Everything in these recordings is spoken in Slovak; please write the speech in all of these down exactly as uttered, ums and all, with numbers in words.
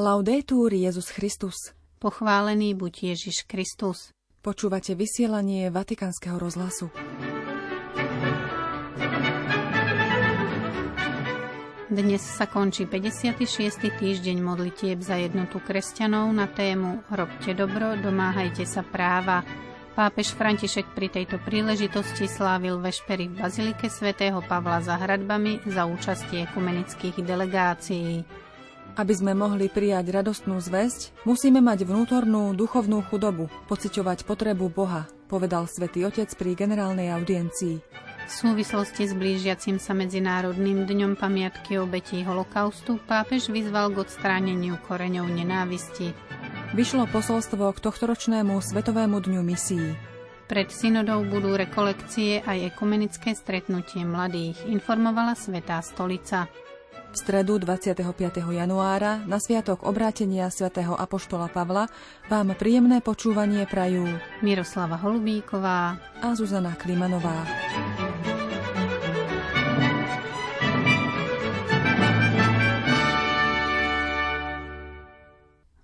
Laudetur Jezus Christus. Pochválený buď Ježiš Kristus. Počúvate vysielanie Vatikánskeho rozhlasu. Dnes sa končí päťdesiaty šiesty týždeň modlitieb za jednotu kresťanov na tému Robte dobro, domáhajte sa práva. Pápež František pri tejto príležitosti slávil večery v Bazílike svätého Pavla za hradbami za účasti ekumenických delegácií. Aby sme mohli prijať radostnú zvesť, musíme mať vnútornú duchovnú chudobu, pociťovať potrebu Boha, povedal Svätý Otec pri generálnej audiencii. V súvislosti s blížiacim sa Medzinárodným dňom pamiatky obetí holokaustu pápež vyzval k odstráneniu koreňov nenávisti. Vyšlo posolstvo k tohtoročnému Svetovému dňu misií. Pred synodou budú rekolekcie aj ekumenické stretnutie mladých, informovala Svätá Stolica. V stredu dvadsiateho piateho januára na sviatok obrátenia svätého apoštola Pavla vám príjemné počúvanie prajú Miroslava Holubíková a Zuzana Klimanová.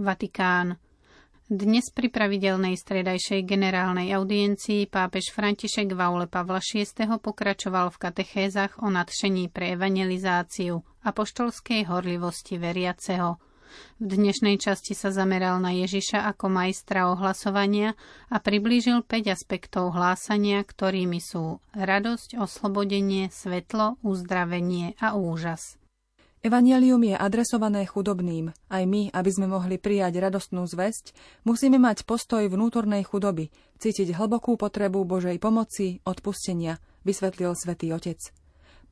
Vatikán. Dnes pri pravidelnej stredajšej generálnej audiencii pápež František v aule Pavla šiesteho pokračoval v katechézach o nadšení pre evangelizáciu, apoštolskej horlivosti veriaceho. V dnešnej časti sa zameral na Ježiša ako majstra ohlasovania a priblížil päť aspektov hlásania, ktorými sú radosť, oslobodenie, svetlo, uzdravenie a úžas. Evangelium je adresované chudobným. Aj my, aby sme mohli prijať radostnú zvesť, musíme mať postoj vnútornej chudoby, cítiť hlbokú potrebu Božej pomoci, odpustenia, vysvetlil Svätý Otec.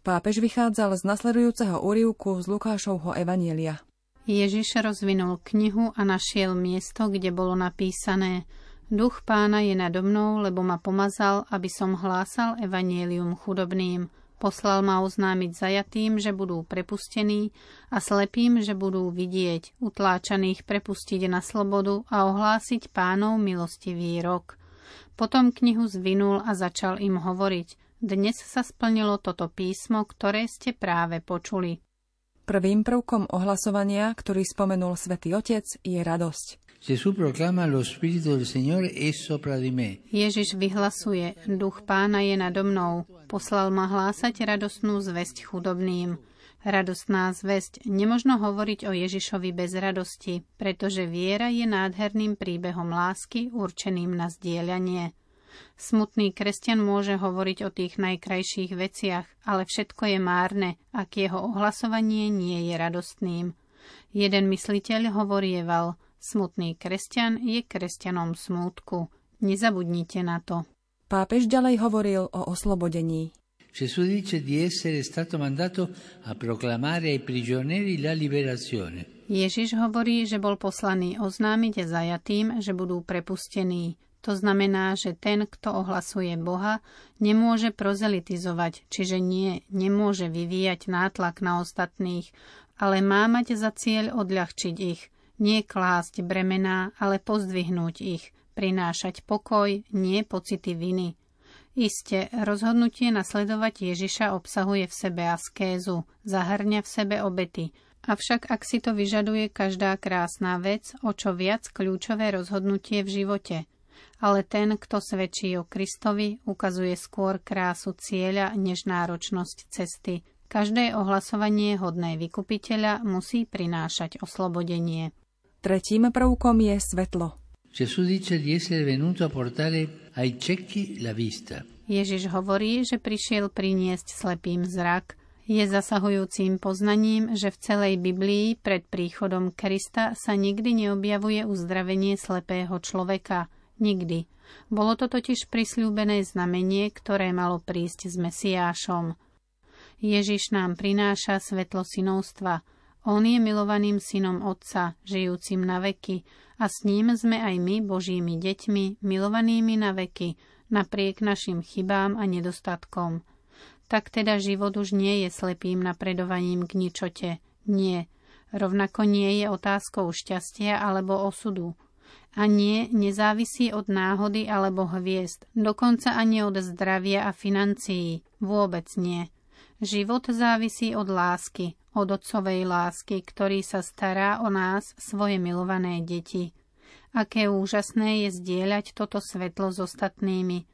Pápež vychádzal z nasledujúceho úryvku z Lukášovho Evanjelia. Ježiš rozvinul knihu a našiel miesto, kde bolo napísané: Duch Pána je nado mnou, lebo ma pomazal, aby som hlásal evangelium chudobným. Poslal ma oznámiť zajatým, že budú prepustení, a slepým, že budú vidieť, utláčaných prepustiť na slobodu a ohlásiť Pánov milostivý rok. Potom knihu zvinul a začal im hovoriť: Dnes sa splnilo toto písmo, ktoré ste práve počuli. Prvým prvkom ohlasovania, ktorý spomenul Svätý Otec, je radosť. Ježiš vyhlasuje: Duch Pána je nado mnou, poslal ma hlásať radostnú zvesť chudobným. Radostná zvesť nemožno hovoriť o Ježišovi bez radosti, pretože viera je nádherným príbehom lásky určeným na zdieľanie. Smutný kresťan môže hovoriť o tých najkrajších veciach, ale všetko je márne, ak jeho ohlasovanie nie je radostným. Jeden mysliteľ hovorieval: Smutný kresťan je kresťanom smútku. Nezabudnite na to. Pápež ďalej hovoril o oslobodení. Ježiš hovorí, že bol poslaný oznámiť zajatým, že budú prepustení. To znamená, že ten, kto ohlasuje Boha, nemôže prozelitizovať, čiže nie, nemôže vyvíjať nátlak na ostatných, ale má mať za cieľ odľahčiť ich. Nie klásť bremená, ale pozdvihnúť ich, prinášať pokoj, nie pocity viny. Isté, rozhodnutie nasledovať Ježiša obsahuje v sebe askézu, zahŕňa v sebe obety, avšak ak si to vyžaduje každá krásna vec, o čo viac kľúčové rozhodnutie v živote. Ale ten, kto svedčí o Kristovi, ukazuje skôr krásu cieľa, než náročnosť cesty. Každé ohlasovanie hodné vykupiteľa musí prinášať oslobodenie. Tretím prvkom je svetlo. Ježiš hovorí, že prišiel priniesť slepým zrak. Je zasahujúcim poznaním, že v celej Biblii pred príchodom Krista sa nikdy neobjavuje uzdravenie slepého človeka. Nikdy. Bolo to totiž prisľúbené znamenie, ktoré malo prísť s Mesiášom. Ježiš nám prináša svetlo synovstva. On je milovaným synom Otca, žijúcim na veky, a s ním sme aj my, Božími deťmi, milovanými na veky, napriek našim chybám a nedostatkom. Tak teda život už nie je slepým napredovaním k ničote. Nie. Rovnako nie je otázkou šťastia alebo osudu. A nie, nezávisí od náhody alebo hviezd, dokonca ani od zdravia a financií. Vôbec nie. Život závisí od lásky, od otcovej lásky, ktorý sa stará o nás, svoje milované deti. Aké úžasné je zdieľať toto svetlo s ostatnými.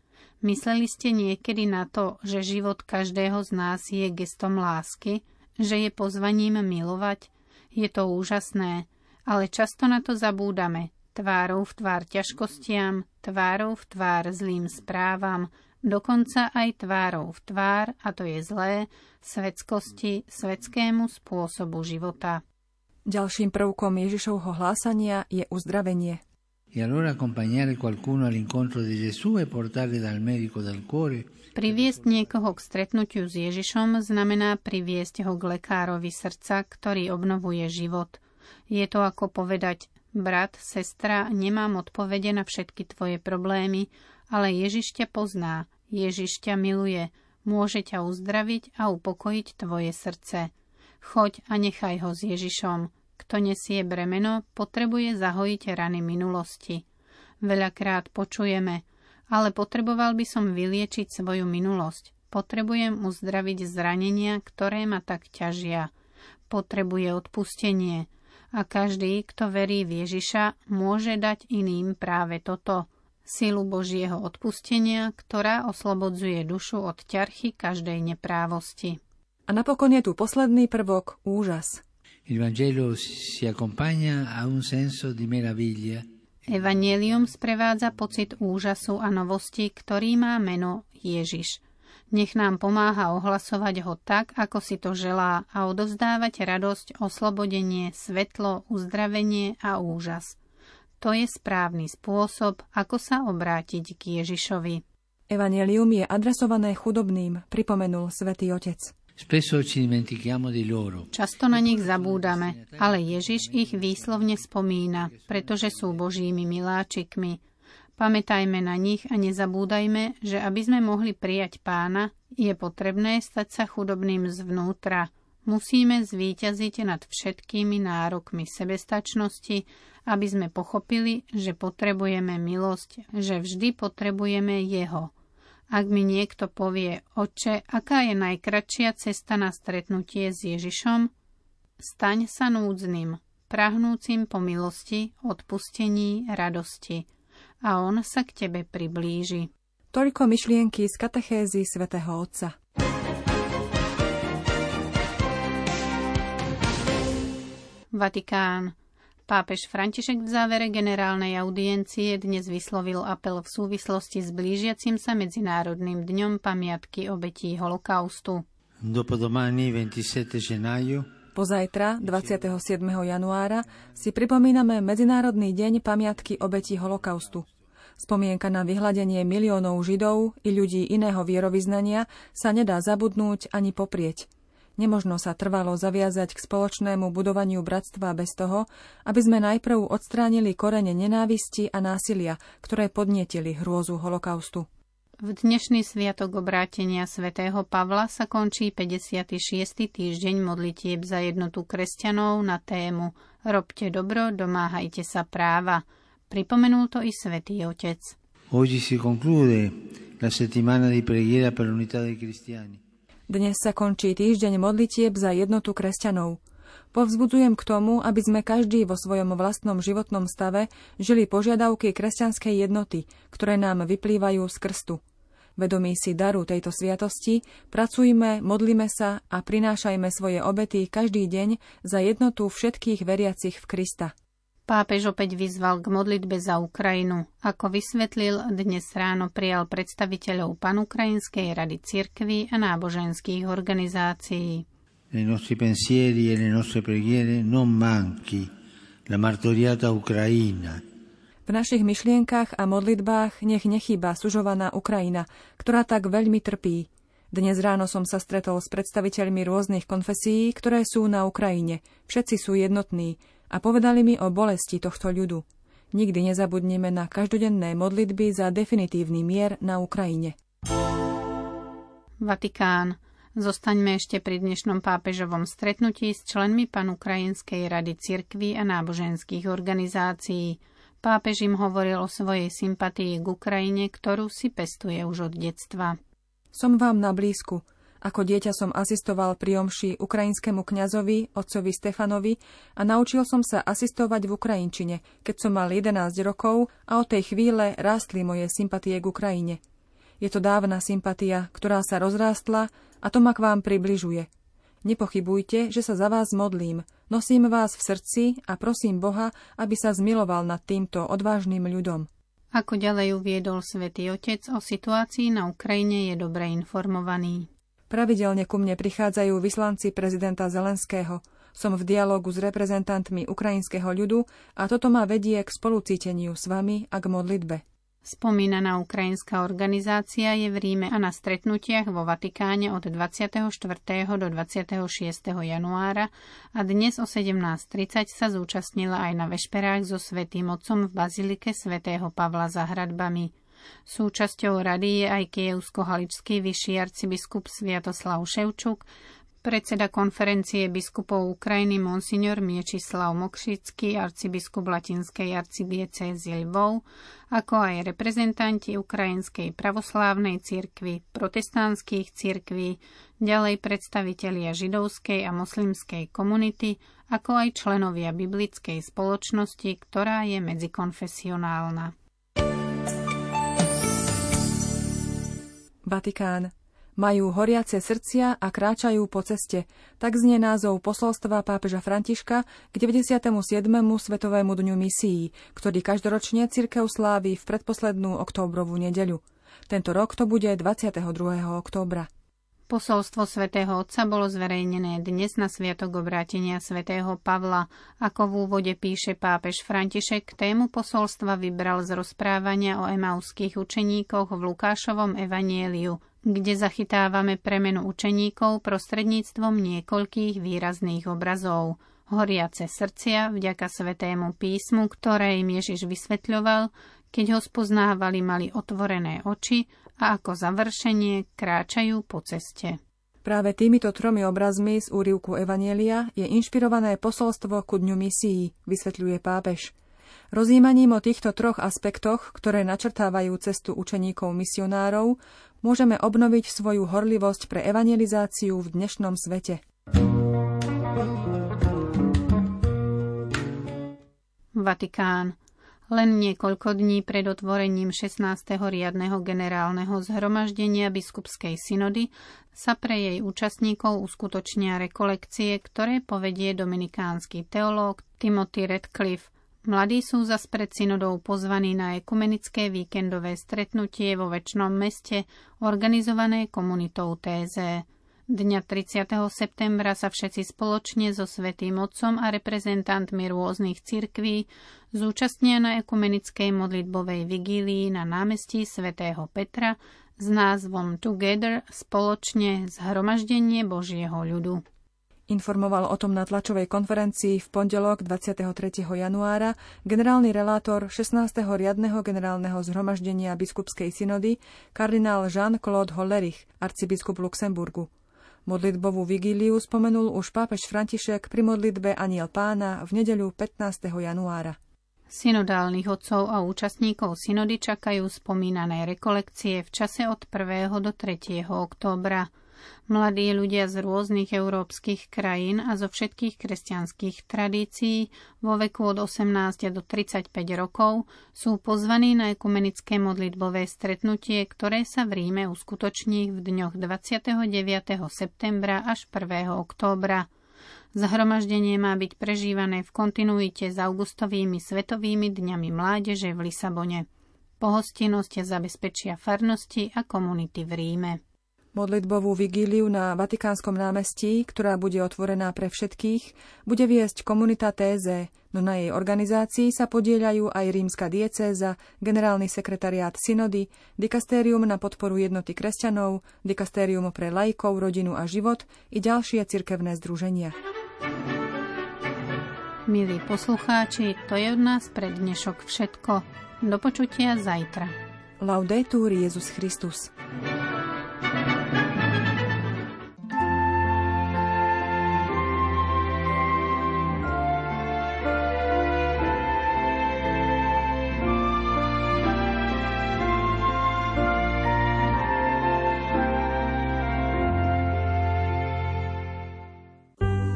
Mysleli ste niekedy na to, že život každého z nás je gestom lásky, že je pozvaním milovať? Je to úžasné, ale často na to zabúdame. Tvárou v tvár ťažkostiam, tvárou v tvár zlým správam, dokonca aj tvárou v tvár, a to je zlé, svetskosti, svetskému spôsobu života. Ďalším prvkom Ježišovho hlásania je uzdravenie. Priviesť niekoho k stretnutiu s Ježišom znamená priviesť ho k lekárovi srdca, ktorý obnovuje život. Je to ako povedať: brat, sestra, nemám odpovede na všetky tvoje problémy, ale Ježiš ťa pozná, Ježiš ťa miluje, môže ťa uzdraviť a upokojiť tvoje srdce. Choď a nechaj ho s Ježišom. Kto nesie bremeno, potrebuje zahojiť rany minulosti. Veľakrát počujeme: ale potreboval by som vyliečiť svoju minulosť. Potrebujem uzdraviť zranenia, ktoré ma tak ťažia. Potrebuje odpustenie. A každý, kto verí v Ježiša, môže dať iným práve toto. Silu Božieho odpustenia, ktorá oslobodzuje dušu od ťarchy každej neprávosti. A napokon je tu posledný prvok, úžas. Evangelium sprevádza pocit úžasu a novosti, ktorý má meno Ježiš. Nech nám pomáha ohlasovať ho tak, ako si to želá, a odovzdávať radosť, oslobodenie, svetlo, uzdravenie a úžas. To je správny spôsob, ako sa obrátiť k Ježišovi. Evanjelium je adresované chudobným, pripomenul Svätý Otec. Často na nich zabúdame, ale Ježiš ich výslovne spomína, pretože sú Božími miláčikmi. Pamätajme na nich a nezabúdajme, že aby sme mohli prijať Pána, je potrebné stať sa chudobným zvnútra. Musíme zvíťaziť nad všetkými nárokmi sebestačnosti, aby sme pochopili, že potrebujeme milosť, že vždy potrebujeme Jeho. Ak mi niekto povie: Otče, aká je najkratšia cesta na stretnutie s Ježišom? Staň sa núdznym, prahnúcim po milosti, odpustení, radosti. A on sa k tebe priblíži. Toľko myšlienky z katechézy svätého Otca. Vatikán. Pápež František v závere generálnej audiencie dnes vyslovil apel v súvislosti s blížiacim sa Medzinárodným dňom pamiatky obetí holokaustu. Pozajtra, dvadsiateho siedmeho januára, si pripomíname Medzinárodný deň pamiatky obetí holokaustu. Spomienka na vyhladenie miliónov Židov i ľudí iného vierovyznania sa nedá zabudnúť ani poprieť. Nemožno sa trvalo zaviazať k spoločnému budovaniu bratstva bez toho, aby sme najprv odstránili korene nenávisti a násilia, ktoré podnietili hrôzu holokaustu. V dnešný sviatok obrátenia svätého Pavla sa končí päťdesiaty šiesty týždeň modlitieb za jednotu kresťanov na tému Robte dobro, domáhajte sa práva. Pripomenul to i svätý Otec. Oggi si conclude la settimana di preghiera per l'unità dei cristiani. Dnes sa končí týždeň modlitieb za jednotu kresťanov. Povzbudzujem k tomu, aby sme každý vo svojom vlastnom životnom stave žili požiadavky kresťanskej jednoty, ktoré nám vyplývajú z krstu. Vedomí si daru tejto sviatosti, pracujme, modlíme sa a prinášajme svoje obety každý deň za jednotu všetkých veriacich v Krista. Pápež opäť vyzval k modlitbe za Ukrajinu. Ako vysvetlil, dnes ráno prijal predstaviteľov Panukrijinskej rady cirkví a náboženských organizácií. V našich myšlienkach a modlitbách nech nechýba sužovaná Ukrajina, ktorá tak veľmi trpí. Dnes ráno som sa stretol s predstaviteľmi rôznych konfesií, ktoré sú na Ukrajine. Všetci sú jednotní a povedali mi o bolesti tohto ľudu. Nikdy nezabudneme na každodenné modlitby za definitívny mier na Ukrajine. Vatikán. Zostaňme ešte pri dnešnom pápežovom stretnutí s členmi Panukrijinskej rady cirkví a náboženských organizácií. Pápež im hovoril o svojej sympatii k Ukrajine, ktorú si pestuje už od detstva. Som vám na blízku. Ako dieťa som asistoval pri omši ukrajinskému kňazovi, otcovi Stefanovi, a naučil som sa asistovať v ukrajinčine, keď som mal jedenásť rokov, a od tej chvíle rástli moje sympatie k Ukrajine. Je to dávna sympatia, ktorá sa rozrástla, a to ma k vám približuje. Nepochybujte, že sa za vás modlím, nosím vás v srdci a prosím Boha, aby sa zmiloval nad týmto odvážnym ľudom. Ako ďalej uviedol Svätý Otec, o situácii na Ukrajine je dobre informovaný. Pravidelne ku mne prichádzajú vyslanci prezidenta Zelenského. Som v dialógu s reprezentantmi ukrajinského ľudu a toto ma vedie k spolucíteniu s vami a k modlitbe. Spomínaná ukrajinská organizácia je v Ríme a na stretnutiach vo Vatikáne od dvadsiateho štvrtého do dvadsiateho šiesteho januára a dnes o sedemnásť tridsať sa zúčastnila aj na vešperách so Svätým Otcom v Bazílike svätého Pavla za hradbami. Súčasťou rady je aj kijevsko-haličský vyšší arcibiskup Sviatoslav Ševčuk, predseda konferencie biskupov Ukrajiny monsignor Miečislav Mokrzycki, arcibiskup Latinskej arcidiecézy Lvov, ako aj reprezentanti Ukrajinskej pravoslávnej cirkvi, protestantských cirkví, ďalej predstavitelia židovskej a moslimskej komunity, ako aj členovia biblickej spoločnosti, ktorá je medzikonfesionálna. Vatikán. Majú horiace srdcia a kráčajú po ceste. Tak znie názov posolstva pápeža Františka k deväťdesiatemu siedmemu Svetovému dňu misií, ktorý každoročne cirkev slávi v predposlednú októbrovú nedeľu. Tento rok to bude dvadsiateho druhého októbra. Posolstvo svätého Otca bolo zverejnené dnes na sviatok obrátenia svätého Pavla. Ako v úvode píše pápež František, tému posolstva vybral z rozprávania o emauských učeníkoch v Lukášovom Evanjeliu, kde zachytávame premenu učeníkov prostredníctvom niekoľkých výrazných obrazov. Horiace srdcia vďaka svätému písmu, ktoré im Ježiš vysvetľoval, keď ho spoznávali, mali otvorené oči, a ako završenie kráčajú po ceste. Práve týmito tromi obrazmi z úryvku Evanjelia je inšpirované posolstvo ku dňu misií, vysvetľuje pápež. Rozjímaním o týchto troch aspektoch, ktoré načrtávajú cestu učeníkov misionárov, môžeme obnoviť svoju horlivosť pre evangelizáciu v dnešnom svete. Vatikán. Len niekoľko dní pred otvorením šestnásteho riadneho generálneho zhromaždenia biskupskej synody sa pre jej účastníkov uskutočnia rekolekcie, ktoré povedie dominikánsky teológ Timothy Radcliffe. Mladí sú zas pred synodou pozvaní na ekumenické víkendové stretnutie vo Večnom meste, organizované komunitou Taizé. Dňa tridsiateho septembra sa všetci spoločne so Svätým Otcom a reprezentantmi rôznych cirkví zúčastnia na ekumenickej modlitbovej vigílii na námestí svätého Petra s názvom Together, spoločne, zhromaždenie Božieho ľudu. Informoval o tom na tlačovej konferencii v pondelok dvadsiateho tretieho januára generálny relátor šestnásteho riadneho generálneho zhromaždenia biskupskej synody kardinál Jean-Claude Hollerich, arcibiskup Luxemburgu. Modlitbovú vigíliu spomenul už pápež František pri modlitbe Anjel Pána v nedeľu pätnásteho januára. Synodálnych otcov a účastníkov synody čakajú spomínané rekolekcie v čase od prvého do tretieho októbra. Mladí ľudia z rôznych európskych krajín a zo všetkých kresťanských tradícií vo veku od osemnástich do tridsaťpäť rokov sú pozvaní na ekumenické modlitbové stretnutie, ktoré sa v Ríme uskutoční v dňoch dvadsiateho deviateho septembra až prvého októbra. Zhromaždenie má byť prežívané v kontinuite s augustovými svetovými dňami mládeže v Lisabone. Pohostinnosť zabezpečia farnosti a komunity v Ríme. Modlitbovú vigíliu na Vatikánskom námestí, ktorá bude otvorená pre všetkých, bude viesť komunita Taizé, no na jej organizácii sa podieľajú aj rímska diecéza, generálny sekretariát synody, dikastérium na podporu jednoty kresťanov, dikastérium pre laikov, rodinu a život i ďalšie cirkevné združenia. Milí poslucháči, to je od nás pre dnešok všetko. Do počutia zajtra. Laudetur Jesus Christus.